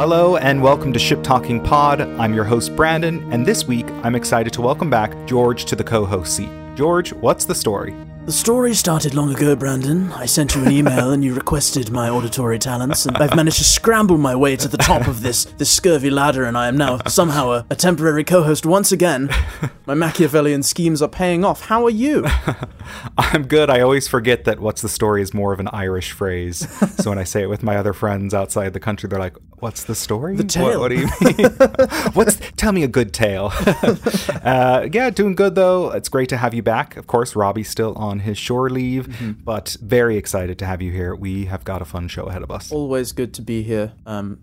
Hello and welcome to Ship Talking Pod. I'm your host Brandon, and this week I'm excited to welcome back George to the co-host seat. George, what's the story? The story started long ago, Brandon. I sent you an email and you requested my auditory talents, and I've managed to scramble my way to the top of this scurvy ladder, and I am now somehow a temporary co-host once again. My Machiavellian schemes are paying off. How are you? I'm good. I always forget that what's the story is more of an Irish phrase. So when I say it with my other friends outside the country, they're like, what's the story? The tale. What do you mean? Tell me a good tale. Yeah, doing good though. It's great to have you back. Of course, Robbie's still on his shore leave, but very excited to have you here. We have got a fun show ahead of us. Always good to be here.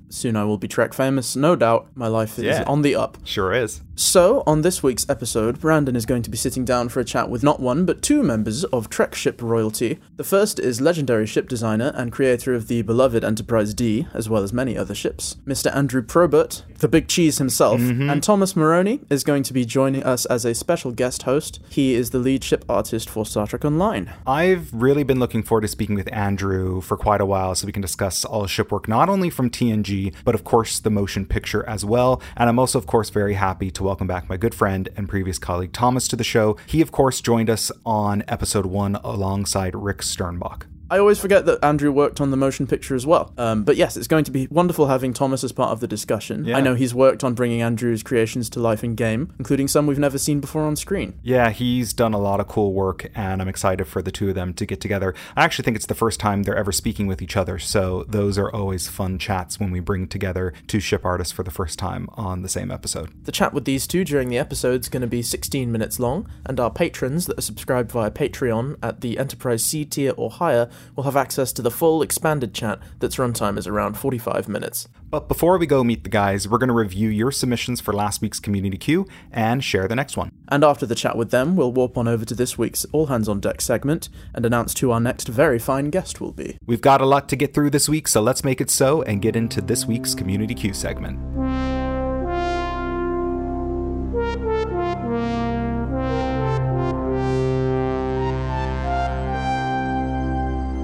Soon I will be Trek famous, no doubt. My life is on the up. Sure is. So, on this week's episode, Brandon is going to be sitting down for a chat with not one, but two members of Trek ship royalty. The first is legendary ship designer and creator of the beloved Enterprise D, as well as many other ships, Mr. Andrew Probert, the big cheese himself, and Thomas Moroney is going to be joining us as a special guest host. He is the lead ship artist for Star Trek Online. I've really been looking forward to speaking with Andrew for quite a while so we can discuss all ship work, not only from TNG, but of course the motion picture as well. And I'm also, of course, very happy to welcome back my good friend and previous colleague Thomas to the show. He, of course, joined us on episode 1 alongside Rick Sternbach. I always forget that Andrew worked on the motion picture as well. But yes, it's going to be wonderful having Thomas as part of the discussion. Yeah. I know he's worked on bringing Andrew's creations to life in game, including some we've never seen before on screen. Yeah, he's done a lot of cool work, and I'm excited for the two of them to get together. I actually think it's the first time they're ever speaking with each other, so those are always fun chats when we bring together two ship artists for the first time on the same episode. The chat with these two during the episode is going to be 16 minutes long, and our patrons that are subscribed via Patreon at the Enterprise C tier or higher will have access to the full expanded chat that's runtime is around 45 minutes. But before we go meet the guys, we're going to review your submissions for last week's community queue and share the next one. And after the chat with them, we'll warp on over to this week's All Hands on Deck segment and announce who our next very fine guest will be. We've got a lot to get through this week, so let's make it so and get into this week's community queue segment.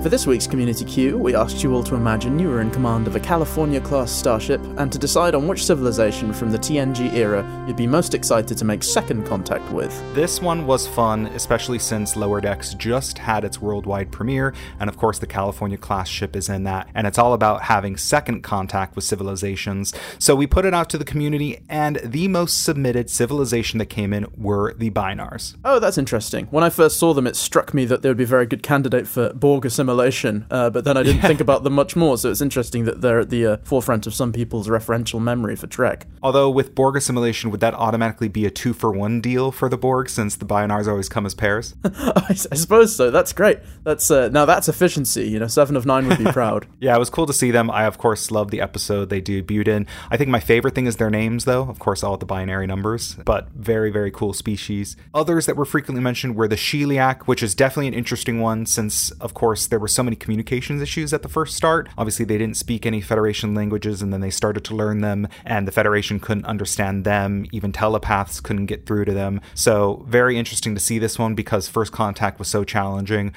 For this week's community queue, we asked you all to imagine you were in command of a California-class starship and to decide on which civilization from the TNG era you'd be most excited to make second contact with. This one was fun, especially since Lower Decks just had its worldwide premiere, and of course the California-class ship is in that, and it's all about having second contact with civilizations. So we put it out to the community, and the most submitted civilization that came in were the Binars. Oh, that's interesting. When I first saw them, it struck me that they would be a very good candidate for Borg or similar. But then I didn't think about them much more, so it's interesting that they're at the forefront of some people's referential memory for Trek. Although with Borg assimilation, would that automatically be a 2-for-1 deal for the Borg, since the Binars always come as pairs? I suppose so. That's great. That's now that's efficiency. 7 of 9 would be proud. Yeah, it was cool to see them. I of course love the episode they debuted in. I think my favorite thing is their names, though. Of course, all the binary numbers, but very, very cool species. Others that were frequently mentioned were the Sheliac, which is definitely an interesting one, since of course there were so many communications issues at the first start. Obviously, they didn't speak any Federation languages, and then they started to learn them, and the Federation couldn't understand them. Even telepaths couldn't get through to them. So very interesting to see this one, because first contact was so challenging.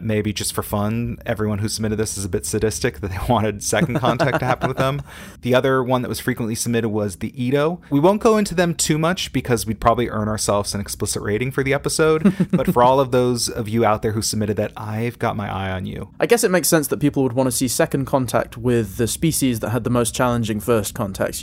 Maybe just for fun, everyone who submitted this is a bit sadistic that they wanted second contact to happen with them. The other one that was frequently submitted was the Edo. We won't go into them too much because we'd probably earn ourselves an explicit rating for the episode. But for all of those of you out there who submitted that, I've got my eye on you. I guess it makes sense that people would want to see second contact with the species that had the most challenging first contacts,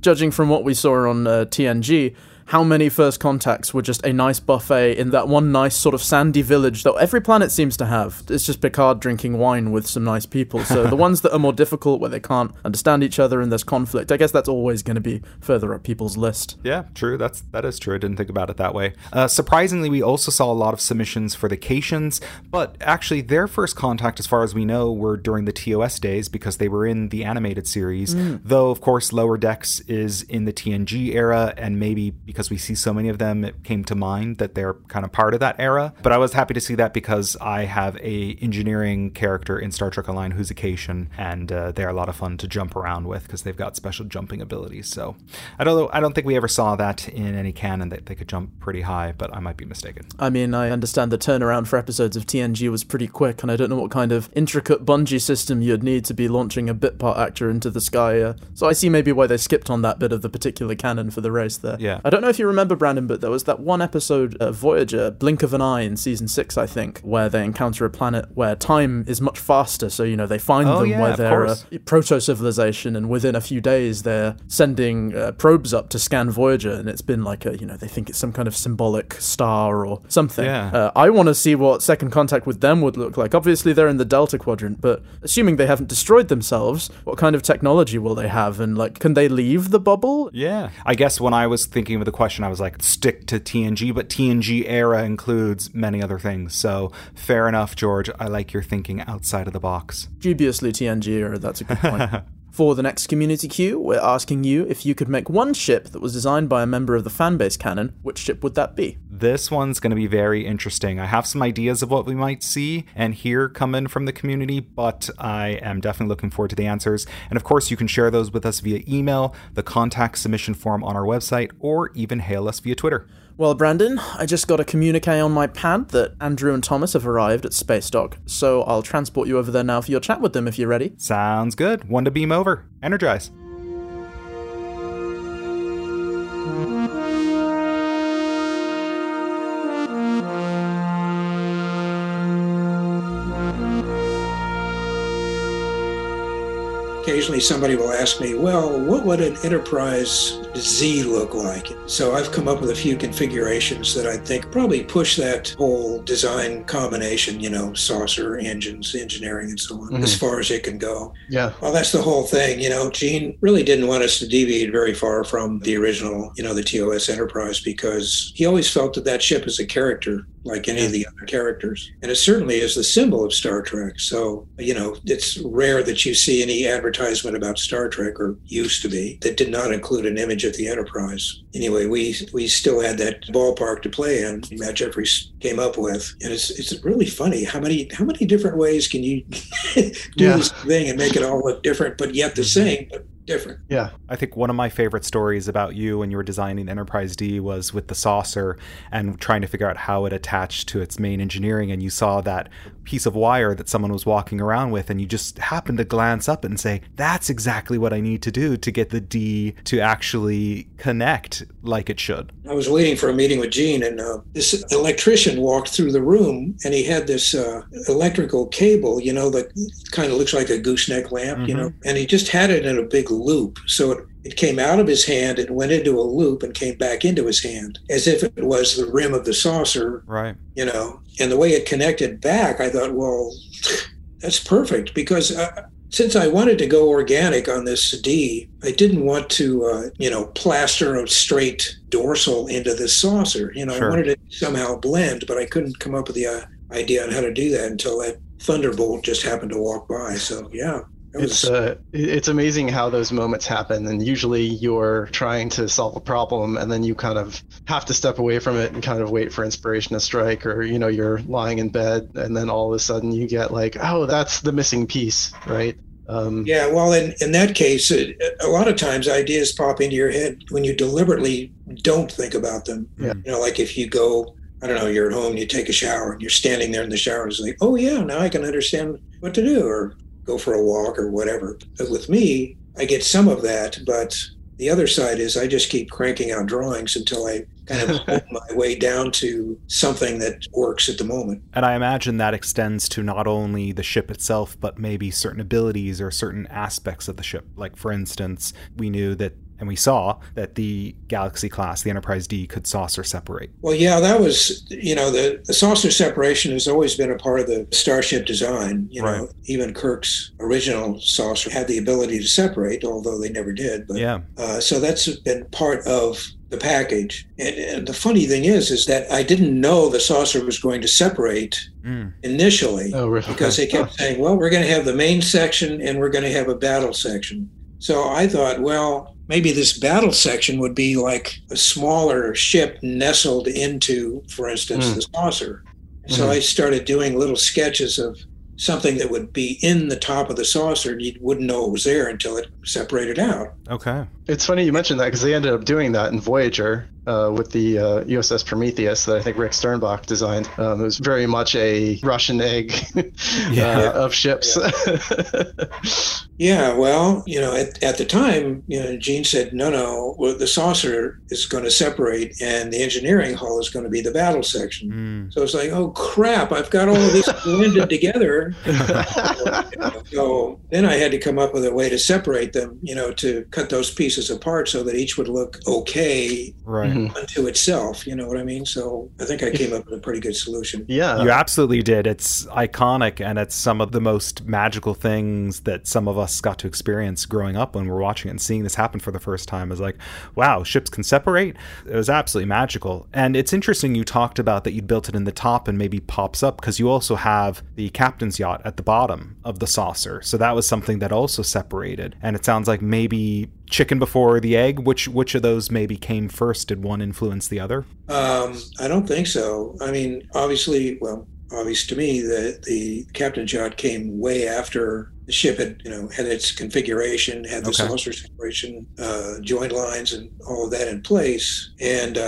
Judging from what we saw on TNG, how many first contacts were just a nice buffet in that one nice sort of sandy village that every planet seems to have. It's just Picard drinking wine with some nice people. So the ones that are more difficult, where they can't understand each other and there's conflict, I guess that's always going to be further up people's list. Yeah, true. That is true. I didn't think about it that way. Surprisingly, we also saw a lot of submissions for the Kaitians, but actually their first contact, as far as we know, were during the TOS days because they were in the animated series. Though, of course, Lower Decks is in the TNG era, and maybe because because we see so many of them, it came to mind that they're kind of part of that era. But I was happy to see that because I have a engineering character in Star Trek Online who's a Cation, and they're a lot of fun to jump around with because they've got special jumping abilities. So I don't think we ever saw that in any canon, that they could jump pretty high, but I might be mistaken. I mean, I understand the turnaround for episodes of TNG was pretty quick, and I don't know what kind of intricate Bungie system you'd need to be launching a bit part actor into the sky. So I see maybe why they skipped on that bit of the particular canon for the race there. Yeah. I don't know if you remember, Brandon, but there was that one episode of Voyager, Blink of an Eye, in season 6, I think, where they encounter a planet where time is much faster. So, you know, they find them where they're a proto-civilization, and within a few days they're sending probes up to scan Voyager, and it's been like they think it's some kind of symbolic star or something. Yeah. I want to see what second contact with them would look like. Obviously, they're in the Delta Quadrant, but assuming they haven't destroyed themselves, what kind of technology will they have? And, like, can they leave the bubble? Yeah. I guess when I was thinking of the question, I was like, stick to TNG, but TNG era includes many other things. So fair enough, George. I like your thinking outside of the box. Dubiously TNG era, that's a good point. For the next community queue, we're asking you if you could make one ship that was designed by a member of the fanbase canon, which ship would that be? This one's going to be very interesting. I have some ideas of what we might see and hear come in from the community, but I am definitely looking forward to the answers. And of course, you can share those with us via email, the contact submission form on our website, or even hail us via Twitter. Well, Brandon, I just got a communique on my pad that Andrew and Thomas have arrived at Space Dock, so I'll transport you over there now for your chat with them if you're ready. Sounds good. One to beam over. Energize. Occasionally somebody will ask me, well, what would an Enterprise Z look like? So I've come up with a few configurations that I think probably push that whole design combination, saucer, engines, engineering, and so on, as far as it can go. Yeah. Well, that's the whole thing. Gene really didn't want us to deviate very far from the original, the TOS Enterprise, because he always felt that ship is a character like any of the other characters. And it certainly is the symbol of Star Trek. So, it's rare that you see any advertisement about Star Trek, or used to be, that did not include an image of the Enterprise. Anyway, we still had that ballpark to play in, Matt Jeffries came up with. And it's really funny. How many different ways can you do this thing and make it all look different, but yet the same? Different. Yeah. I think one of my favorite stories about you when you were designing Enterprise-D was with the saucer and trying to figure out how it attached to its main engineering, and you saw that piece of wire that someone was walking around with, and you just happened to glance up and say, that's exactly what I need to do to get the D to actually connect like it should. I was waiting for a meeting with Gene, and this electrician walked through the room, and he had this electrical cable, that kind of looks like a gooseneck lamp, and he just had it in a big loop. So it came out of his hand and went into a loop and came back into his hand as if it was the rim of the saucer. Right. And the way it connected back, I thought, well, that's perfect, because since I wanted to go organic on this D, I didn't want to, plaster a straight dorsal into this saucer. Sure. I wanted it to somehow blend, but I couldn't come up with the idea on how to do that until that thunderbolt just happened to walk by. So, yeah. It's amazing how those moments happen, and usually you're trying to solve a problem and then you kind of have to step away from it and kind of wait for inspiration to strike, or you're lying in bed and then all of a sudden you get like, oh, that's the missing piece, right? In that case, a lot of times ideas pop into your head when you deliberately don't think about them. Yeah. Like if you go, I don't know, you're at home and you take a shower and you're standing there in the shower and it's like, oh yeah, now I can understand what to do, or go for a walk or whatever. But with me, I get some of that, but the other side is I just keep cranking out drawings until I kind of hold my way down to something that works at the moment. And I imagine that extends to not only the ship itself, but maybe certain abilities or certain aspects of the ship. Like, for instance, we knew that, and we saw that the Galaxy class, the Enterprise-D, could saucer separate. Well, yeah, that was, the saucer separation has always been a part of the starship design. Right. Even Kirk's original saucer had the ability to separate, although they never did. But, yeah. So that's been part of the package. And the funny thing is that I didn't know the saucer was going to separate initially. Oh, really? Because they kept saying, well, we're going to have the main section and we're going to have a battle section. So I thought, well, maybe this battle section would be like a smaller ship nestled into, for instance, the saucer. So I started doing little sketches of something that would be in the top of the saucer, and you wouldn't know it was there until it separated out. Okay. It's funny you mentioned that, because they ended up doing that in Voyager with the USS Prometheus that I think Rick Sternbach designed. It was very much a Russian egg of ships. Yeah, well, you know, at the time, you know, Gene said, no, well, the saucer is going to separate and the engineering hull is going to be the battle section. So it's like, oh, crap, I've got all of this blended together. So then I had to come up with a way to separate them, you know, to cut those pieces apart so that each would look okay unto itself. You know what I mean? So I think I came up with a pretty good solution. Yeah, you absolutely did. It's iconic, and it's some of the most magical things that some of us got to experience growing up when we were watching it and seeing this happen for the first time. Is like, wow, ships can separate. It was absolutely magical. And it's interesting you talked about that you built it in the top and maybe pops up, because you also have the captain's yacht at the bottom of the saucer. So that was something that also separated. And it sounds like maybe chicken before the egg, which of those maybe came first? Did one influence the other? I don't think so. I mean, obvious to me that the captain's yacht came way after the ship had, you know, had its configuration, had the saucer separation, joint lines and all of that in place. And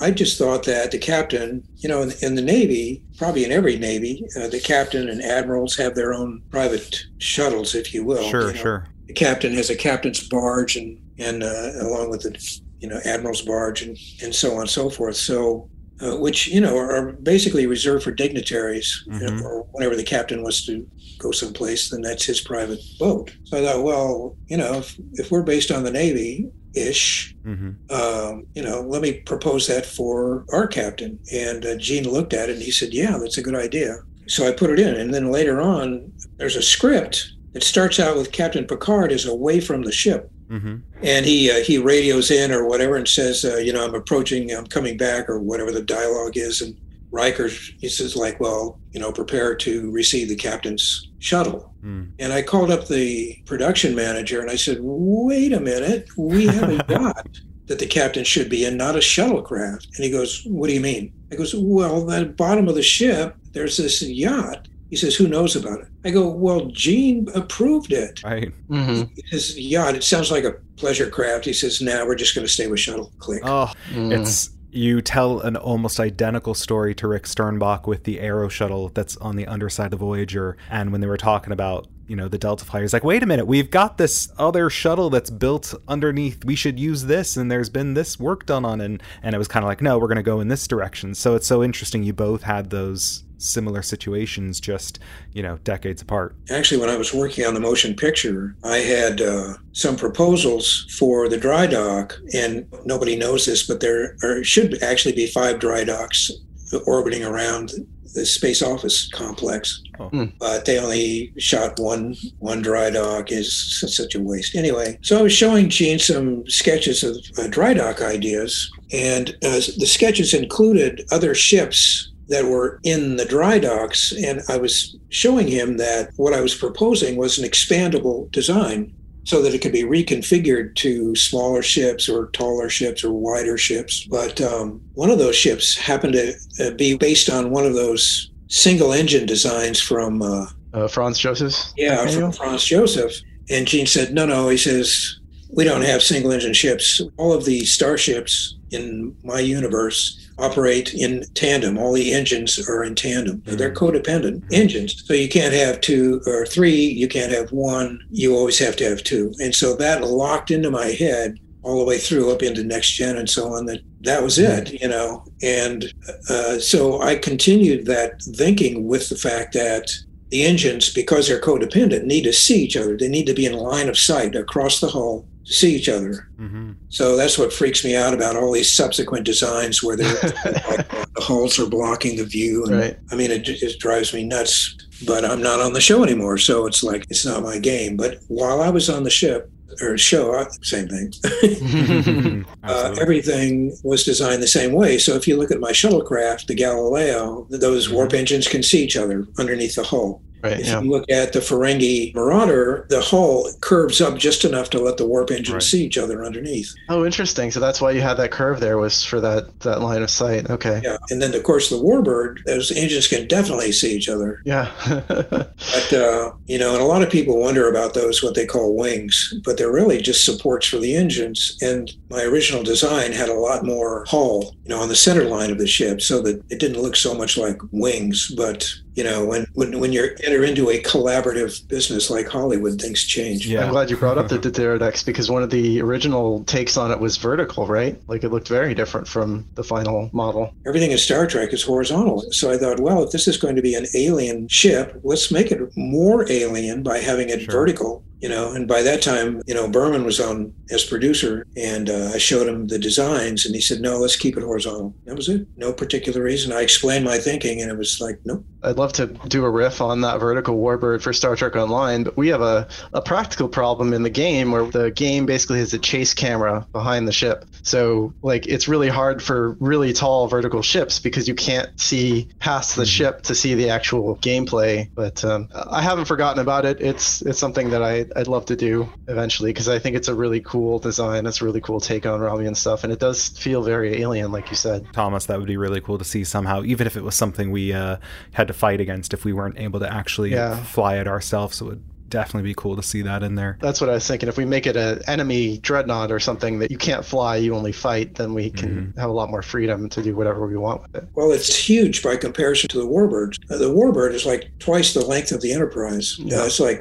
I just thought that the captain, you know, in the Navy, probably in every Navy, the captain and admirals have their own private shuttles, if you will. Sure, you know? Sure. The captain has a captain's barge and along with the, you know, admiral's barge and so on and so forth. So, which, you know, are basically reserved for dignitaries, you know, or whenever the captain wants to go someplace, then that's his private boat. So I thought, well, you know, if we're based on the Navy-ish, you know, let me propose that for our captain. And Gene looked at it and he said, yeah, that's a good idea. So I put it in. And then later on, there's a script that starts out with Captain Picard is away from the ship. And he radios in or whatever and says, you know, I'm approaching, I'm coming back, or whatever the dialogue is. And Riker, he says like, well, you know, prepare to receive the captain's shuttle. And I called up the production manager and I said, wait a minute, we have a yacht that the captain should be in, not a shuttlecraft. And he goes, what do you mean? I goes, well, the bottom of the ship, there's this yacht. He says, who knows about it? I go, well, Gene approved it. Right. He says, yeah, it sounds like a pleasure craft. He says, no, we're just going to stay with shuttle. Click. Oh, It's... You tell an almost identical story to Rick Sternbach with the aero shuttle that's on the underside of Voyager. And when they were talking about, you know, the Delta Flyer, he's like, wait a minute, we've got this other shuttle that's built underneath. We should use this. And there's been this work done on it. And it was kind of like, no, we're going to go in this direction. So it's so interesting. You both had those similar situations, just, you know, decades apart. Actually, when I was working on the motion picture, I had some proposals for the dry dock, and nobody knows this, but there should actually be 5 dry docks orbiting around the space office complex. But they only shot one dry dock. Is such a waste. Anyway, so I was showing Gene some sketches of dry dock ideas, and the sketches included other ships that were in the dry docks. And I was showing him that what I was proposing was an expandable design so that it could be reconfigured to smaller ships or taller ships or wider ships. But one of those ships happened to be based on one of those single engine designs from... Franz Joseph? Yeah, from Franz Joseph. And Gene said, no, he says, we don't have single engine ships. All of the starships in my universe operate in tandem. All the engines are in tandem. They're codependent engines. So you can't have 2 or 3. You can't have 1. You always have to have 2. And so that locked into my head all the way through up into Next Gen and so on. That was it, you know. And so I continued that thinking with the fact that the engines, because they're codependent, need to see each other. They need to be in line of sight across the hull to see each other. So that's what freaks me out about all these subsequent designs where they're like, the hulls are blocking the view. And, I mean, it just drives me nuts. But I'm not on the show anymore, so it's like it's not my game. But while I was on the ship or show, same thing. Everything was designed the same way. So if you look at my shuttlecraft, the Galileo, those warp engines can see each other underneath the hull. Right, if you look at the Ferengi Marauder, the hull curves up just enough to let the warp engines see each other underneath. Oh, interesting. So that's why you had that curve there, was for that line of sight. Okay. Yeah. And then, of course, the Warbird, those engines can definitely see each other. Yeah. But, and a lot of people wonder about those, what they call wings, but they're really just supports for the engines. And my original design had a lot more hull, on the center line of the ship, so that it didn't look so much like wings, but... when you enter into a collaborative business like Hollywood, things change. Yeah, I'm glad you brought up the Deuterodex, because one of the original takes on it was vertical, right? Like, it looked very different from the final model. Everything in Star Trek is horizontal. So I thought, well, if this is going to be an alien ship, let's make it more alien by having it vertical. And by that time, Berman was on as producer, and I showed him the designs, and he said, no, let's keep it horizontal. That was it. No particular reason. I explained my thinking, and it was like, nope. I'd love to do a riff on that vertical Warbird for Star Trek Online, but we have a practical problem in the game where the game basically has a chase camera behind the ship. So, like, it's really hard for really tall vertical ships because you can't see past the ship to see the actual gameplay. But I haven't forgotten about it. It's something that I'd love to do eventually, because I think it's a really cool design. It's a really cool take on Romulan stuff, and it does feel very alien, like you said. Thomas, that would be really cool to see somehow, even if it was something we had to fight against if we weren't able to actually fly it ourselves. So it would definitely be cool to see that in there. That's what I was thinking. If we make it an enemy dreadnought or something that you can't fly, you only fight, then we can have a lot more freedom to do whatever we want with it. Well, it's huge by comparison to the Warbird. The Warbird is like twice the length of the Enterprise. Yeah. It's like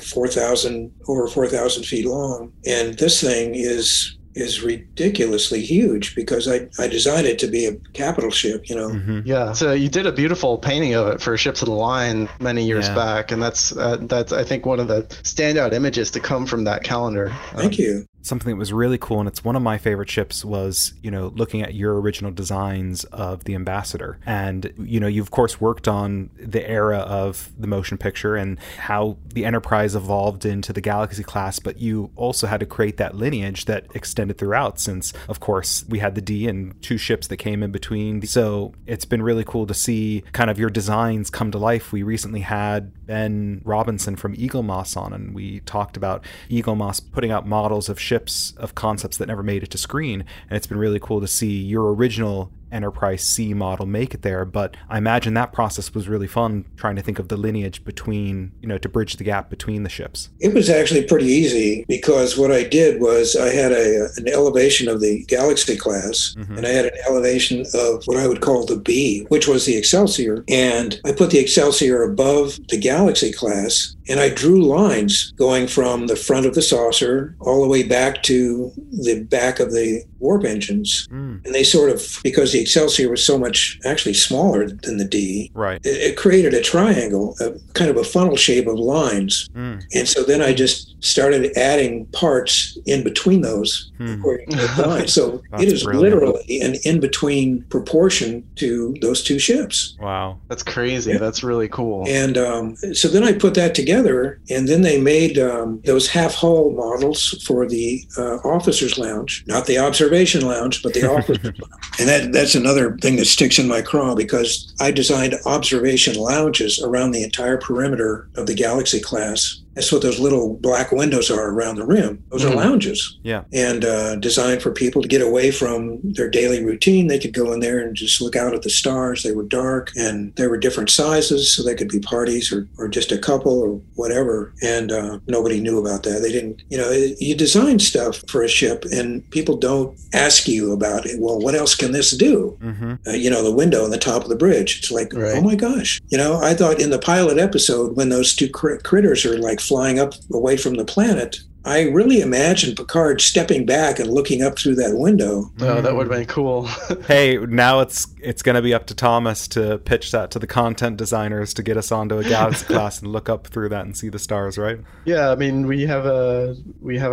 over 4,000 feet long. And this thing is ridiculously huge, because I designed it to be a capital ship, Yeah. So you did a beautiful painting of it for Ships of the Line many years back. And that's I think, one of the standout images to come from that calendar. Thank you. Something that was really cool, and it's one of my favorite ships, was, looking at your original designs of the Ambassador. And, you, of course, worked on the era of the motion picture and how the Enterprise evolved into the Galaxy class, but you also had to create that lineage that extended throughout, since, of course, we had the D and two ships that came in between. So it's been really cool to see kind of your designs come to life. We recently had Ben Robinson from Eaglemoss on, and we talked about Eaglemoss putting out models of ships of concepts that never made it to screen, and it's been really cool to see your original Enterprise C model make it there. But I imagine that process was really fun, trying to think of the lineage between, to bridge the gap between the ships. It was actually pretty easy, because what I did was I had an elevation of the Galaxy class, and I had an elevation of what I would call the B, which was the Excelsior. And I put the Excelsior above the Galaxy class, and I drew lines going from the front of the saucer all the way back to the back of the warp engines. And they sort of, because the Excelsior was so much actually smaller than the D, it created a triangle, a kind of a funnel shape of lines. And so then I just started adding parts in between those according to the lines. So it is brilliant. Literally an in-between proportion to those two ships. Wow, that's crazy. Yeah. That's really cool. And so then I put that together, and then they made those half-hull models for the officer's lounge, not the observation lounge, but the officer's lounge. And that's another thing that sticks in my craw, because I designed observation lounges around the entire perimeter of the Galaxy class. That's what those little black windows are around the rim. Those are lounges. Yeah. And designed for people to get away from their daily routine. They could go in there and just look out at the stars. They were dark, and they were different sizes, so they could be parties or just a couple or whatever. And nobody knew about that. They didn't, you design stuff for a ship, and people don't ask you about it. Well, what else can this do? The window on the top of the bridge. It's like, oh my gosh. I thought in the pilot episode, when those two critters are like flying up away from the planet, I really imagined Picard stepping back and looking up through that window. Oh, that would have been cool. Hey, now it's going to be up to Thomas to pitch that to the content designers to get us onto a Galaxy class and look up through that and see the stars, right? Yeah, I mean, we have a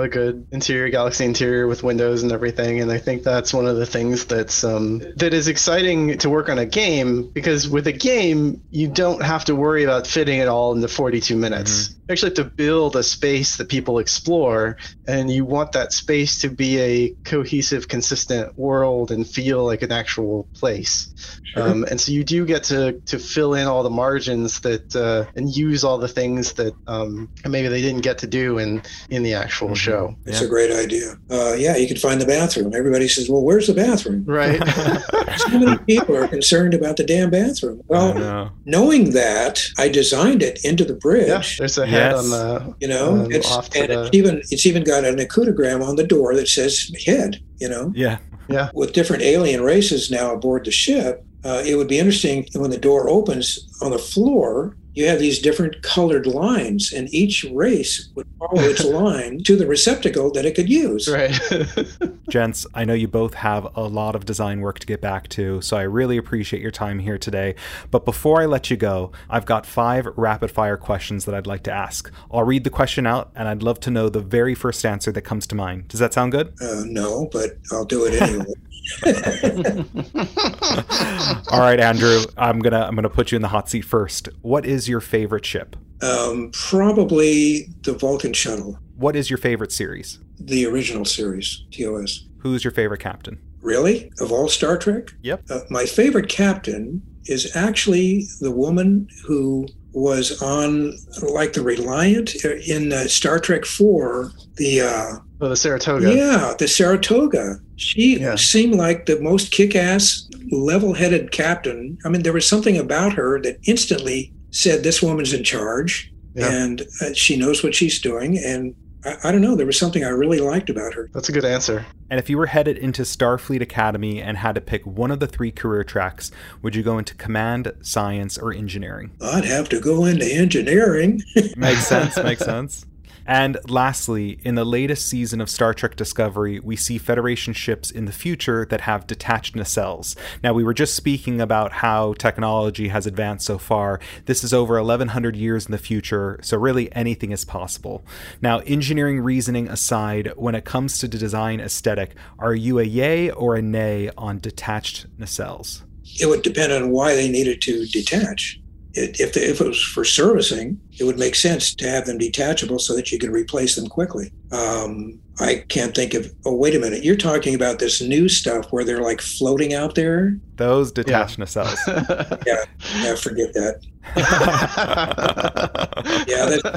good interior with windows and everything, and I think that's one of the things that's that is exciting to work on a game, because with a game, you don't have to worry about fitting it all into 42 minutes. You actually have to build a space that people explore, and you want that space to be a cohesive, consistent world and feel like an actual place. Sure. And so you do get to fill in all the margins that and use all the things that maybe they didn't get to do in the actual show. It's a great idea. Yeah, you can find the bathroom. Everybody says, well, where's the bathroom? Right. So many people are concerned about the damn bathroom. Well, knowing that, I designed it into the bridge. Yeah, there's a head on the, you know, it's even got an acoudogram on the door that says head, you know? Yeah. Yeah. With different alien races now aboard the ship, it would be interesting when the door opens on the floor, you have these different colored lines, and each race would follow its line to the receptacle that it could use. Right. Gents, I know you both have a lot of design work to get back to, so I really appreciate your time here today. But before I let you go, I've got 5 rapid-fire questions that I'd like to ask. I'll read the question out, and I'd love to know the very first answer that comes to mind. Does that sound good? No, but I'll do it anyway. All right, Andrew, I'm gonna put you in the hot seat first. What is your favorite ship? Probably the Vulcan shuttle. What is your favorite series? The original series, TOS. Who's your favorite captain? Really? Of all Star Trek? Yep. My favorite captain is actually the woman who was on, like, the Reliant in Star Trek 4, the Saratoga. Yeah, the Saratoga. She seemed like the most kick-ass, level-headed captain. I mean, there was something about her that instantly said, this woman's in charge, and she knows what she's doing, and I don't know. There was something I really liked about her. That's a good answer. And if you were headed into Starfleet Academy and had to pick one of the 3 career tracks, would you go into command, science, or engineering? I'd have to go into engineering. Makes sense. And lastly, in the latest season of Star Trek Discovery, we see Federation ships in the future that have detached nacelles. Now, we were just speaking about how technology has advanced so far. This is over 1,100 years in the future, so really anything is possible. Now, engineering reasoning aside, when it comes to the design aesthetic, are you a yay or a nay on detached nacelles? It would depend on why they needed to detach. If it was for servicing, it would make sense to have them detachable so that you can replace them quickly. I can't think of, oh, wait a minute, you're talking about this new stuff where they're like floating out there? Those detached nacelles. Yeah, forget that.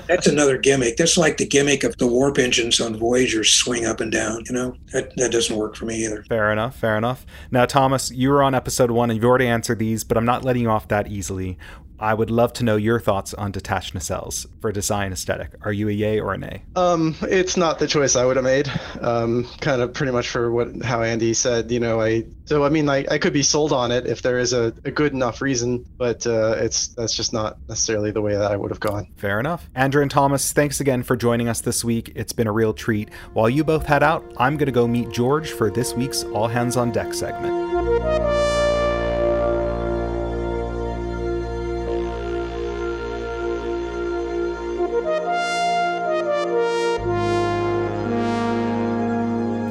That's another gimmick. That's like the gimmick of the warp engines on Voyager swing up and down, you know? That doesn't work for me either. Fair enough. Now, Thomas, you were on episode 1 and you've already answered these, but I'm not letting you off that easily. I would love to know your thoughts on detached nacelles for design aesthetic. Are you a yay or a nay? It's not the choice I would have made. Kind of pretty much for how Andy said, you know, I could be sold on it if there is a good enough reason, but that's just not necessarily the way that I would have gone. Fair enough. Andrew and Thomas, thanks again for joining us this week. It's been a real treat. While you both head out, I'm going to go meet George for this week's All Hands on Deck segment.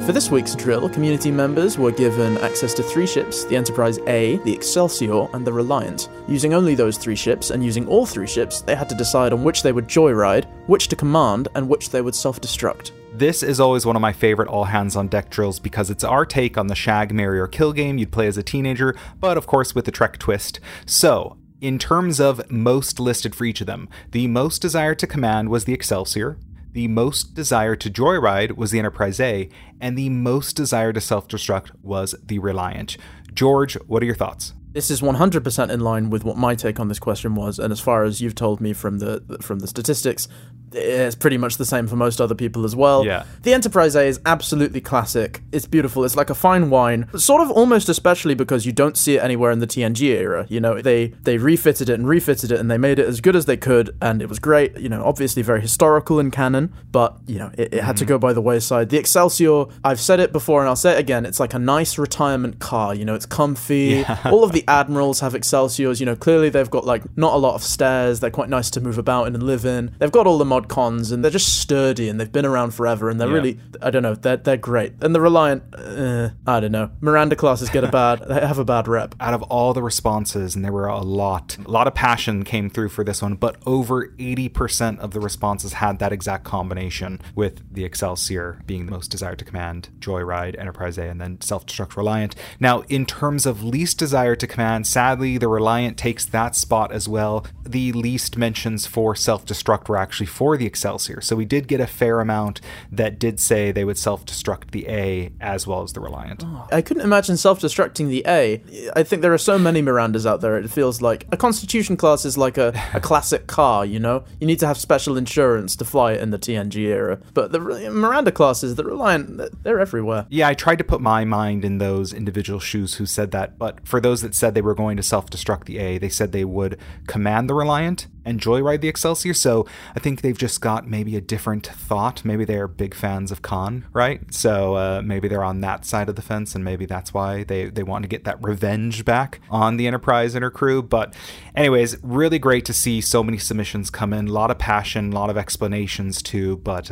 For this week's drill, community members were given access to 3 ships, the Enterprise A, the Excelsior, and the Reliant. Using only those 3 ships, and using all 3 ships, they had to decide on which they would joyride, which to command, and which they would self-destruct. This is always one of my favorite all-hands-on-deck drills because it's our take on the shag, marry, or kill game you'd play as a teenager, but of course with a Trek twist. So, in terms of most listed for each of them, the most desired to command was the Excelsior, the most desired to joyride was the Enterprise A, and the most desired to self-destruct was the Reliant. George, what are your thoughts? This is 100% in line with what my take on this question was, and as far as you've told me from the statistics, it's pretty much the same for most other people as well. Yeah. The Enterprise A is absolutely classic. It's beautiful. It's like a fine wine, sort of almost especially because you don't see it anywhere in the TNG era. You know, they refitted it, and they made it as good as they could, and it was great. You know, obviously very historical and canon, but, you know, it had to go by the wayside. The Excelsior, I've said it before, and I'll say it again, it's like a nice retirement car. You know, it's comfy. Yeah. All of the admirals have Excelsiors. You know, clearly they've got, like, not a lot of stairs. They're quite nice to move about in and live in. They've got all the hard cons, and they're just sturdy, and they've been around forever, and they're really, I don't know, they're great. And the Reliant, I don't know. Miranda classes get have a bad rep. Out of all the responses, and there were a lot of passion came through for this one, but over 80% of the responses had that exact combination, with the Excelsior being the most desired to command, Joyride, Enterprise A, and then Self-Destruct Reliant. Now, in terms of least desire to command, sadly, the Reliant takes that spot as well. The least mentions for Self-Destruct were actually for the Excelsior. So we did get a fair amount that did say they would self-destruct the A as well as the Reliant. Oh, I couldn't imagine self-destructing the A. I think there are so many Mirandas out there. It feels like a Constitution class is like a classic car, you know? You need to have special insurance to fly it in the TNG era. But the Miranda classes, the Reliant, they're everywhere. Yeah, I tried to put my mind in those individual shoes who said that. But for those that said they were going to self-destruct the A, they said they would command the Reliant and joyride the Excelsior. So I think they've just got maybe a different thought. Maybe they're big fans of Khan, right? So maybe they're on that side of the fence, and maybe that's why they want to get that revenge back on the Enterprise and her crew. But anyways, really great to see so many submissions come in. A lot of passion, a lot of explanations too. But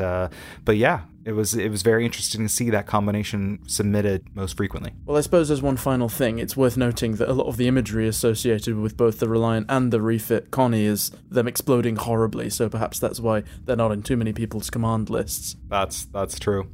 yeah. It was very interesting to see that combination submitted most frequently. Well, I suppose there's one final thing. It's worth noting that a lot of the imagery associated with both the Reliant and the refit Connie is them exploding horribly, so perhaps that's why they're not in too many people's command lists. That's true.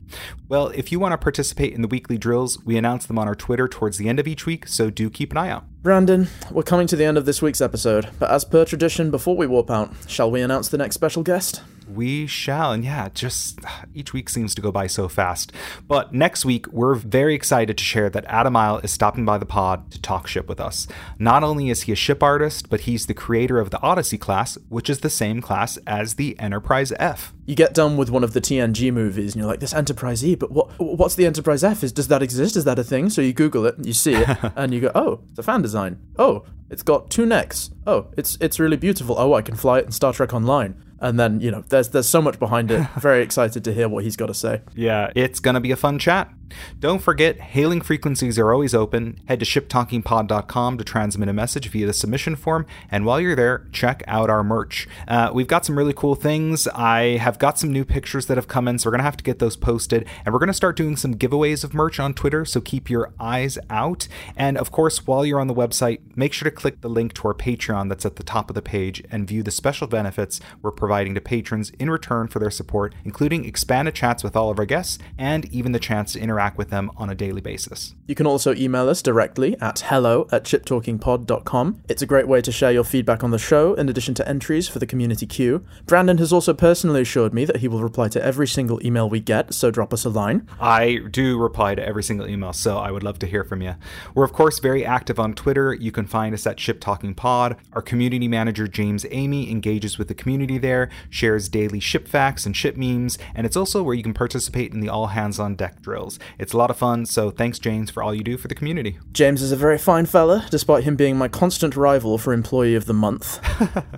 Well, if you want to participate in the weekly drills, we announce them on our Twitter towards the end of each week, so do keep an eye out. Brandon, we're coming to the end of this week's episode, but as per tradition, before we warp out, shall we announce the next special guest? We shall, and yeah, just each week seems to go by so fast. But next week, we're very excited to share that Adam Isle is stopping by the pod to talk ship with us. Not only is he a ship artist, but he's the creator of the Odyssey class, which is the same class as the Enterprise F. You get done with one of the TNG movies, and you're like, this Enterprise E, but what's the Enterprise F? Does that exist? Is that a thing? So you Google it, you see it, and you go, oh, it's a fan design. Oh, it's got two necks. Oh, it's really beautiful. Oh, I can fly it in Star Trek Online. And then, you know, there's so much behind it. Very excited to hear what he's got to say. Yeah, it's going to be a fun chat. Don't forget, hailing frequencies are always open. Head to shiptalkingpod.com to transmit a message via the submission form. And while you're there, check out our merch. We've got some really cool things. I have got some new pictures that have come in, so we're going to have to get those posted. And we're going to start doing some giveaways of merch on Twitter, so keep your eyes out. And of course, while you're on the website, make sure to click the link to our Patreon that's at the top of the page and view the special benefits we're providing to patrons in return for their support, including expanded chats with all of our guests and even the chance to interact with them on a daily basis. You can also email us directly at hello@shiptalkingpod.com. It's a great way to share your feedback on the show in addition to entries for the community queue. Brandon has also personally assured me that he will reply to every single email we get, so drop us a line. I do reply to every single email, so I would love to hear from you. We're of course very active on Twitter. You can find us at Ship Talking Pod. Our community manager James Amy engages with the community there, shares daily ship facts and ship memes, and it's also where you can participate in the all hands on deck drills. It's a lot of fun, so thanks, James, for all you do for the community. James is a very fine fella, despite him being my constant rival for Employee of the Month.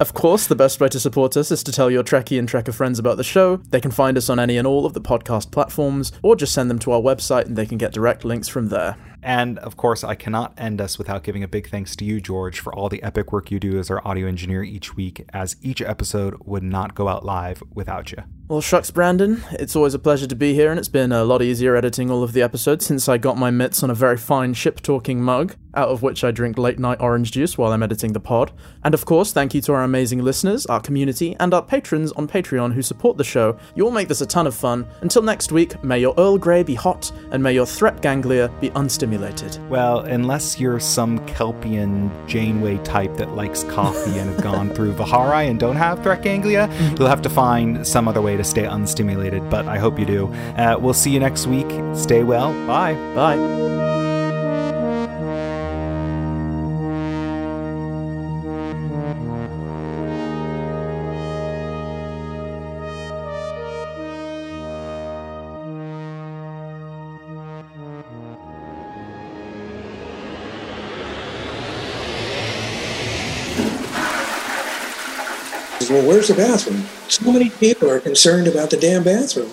Of course, the best way to support us is to tell your Trekkie and Trekker friends about the show. They can find us on any and all of the podcast platforms, or just send them to our website and they can get direct links from there. And, of course, I cannot end us without giving a big thanks to you, George, for all the epic work you do as our audio engineer each week, as each episode would not go out live without you. Well, shucks, Brandon. It's always a pleasure to be here, and it's been a lot easier editing all of the episodes since I got my mitts on a very fine ship-talking mug, out of which I drink late-night orange juice while I'm editing the pod. And, of course, thank you to our amazing listeners, our community, and our patrons on Patreon who support the show. You all make this a ton of fun. Until next week, may your Earl Grey be hot, and may your threat ganglia be unstimulated. Well, unless you're some Kelpian Janeway type that likes coffee and have gone through Vihari and don't have threat ganglia, you'll have to find some other way to stay unstimulated, but I hope you do. We'll see you next week. Stay well. Bye. Bye. Well, where's the bathroom? So many people are concerned about the damn bathroom.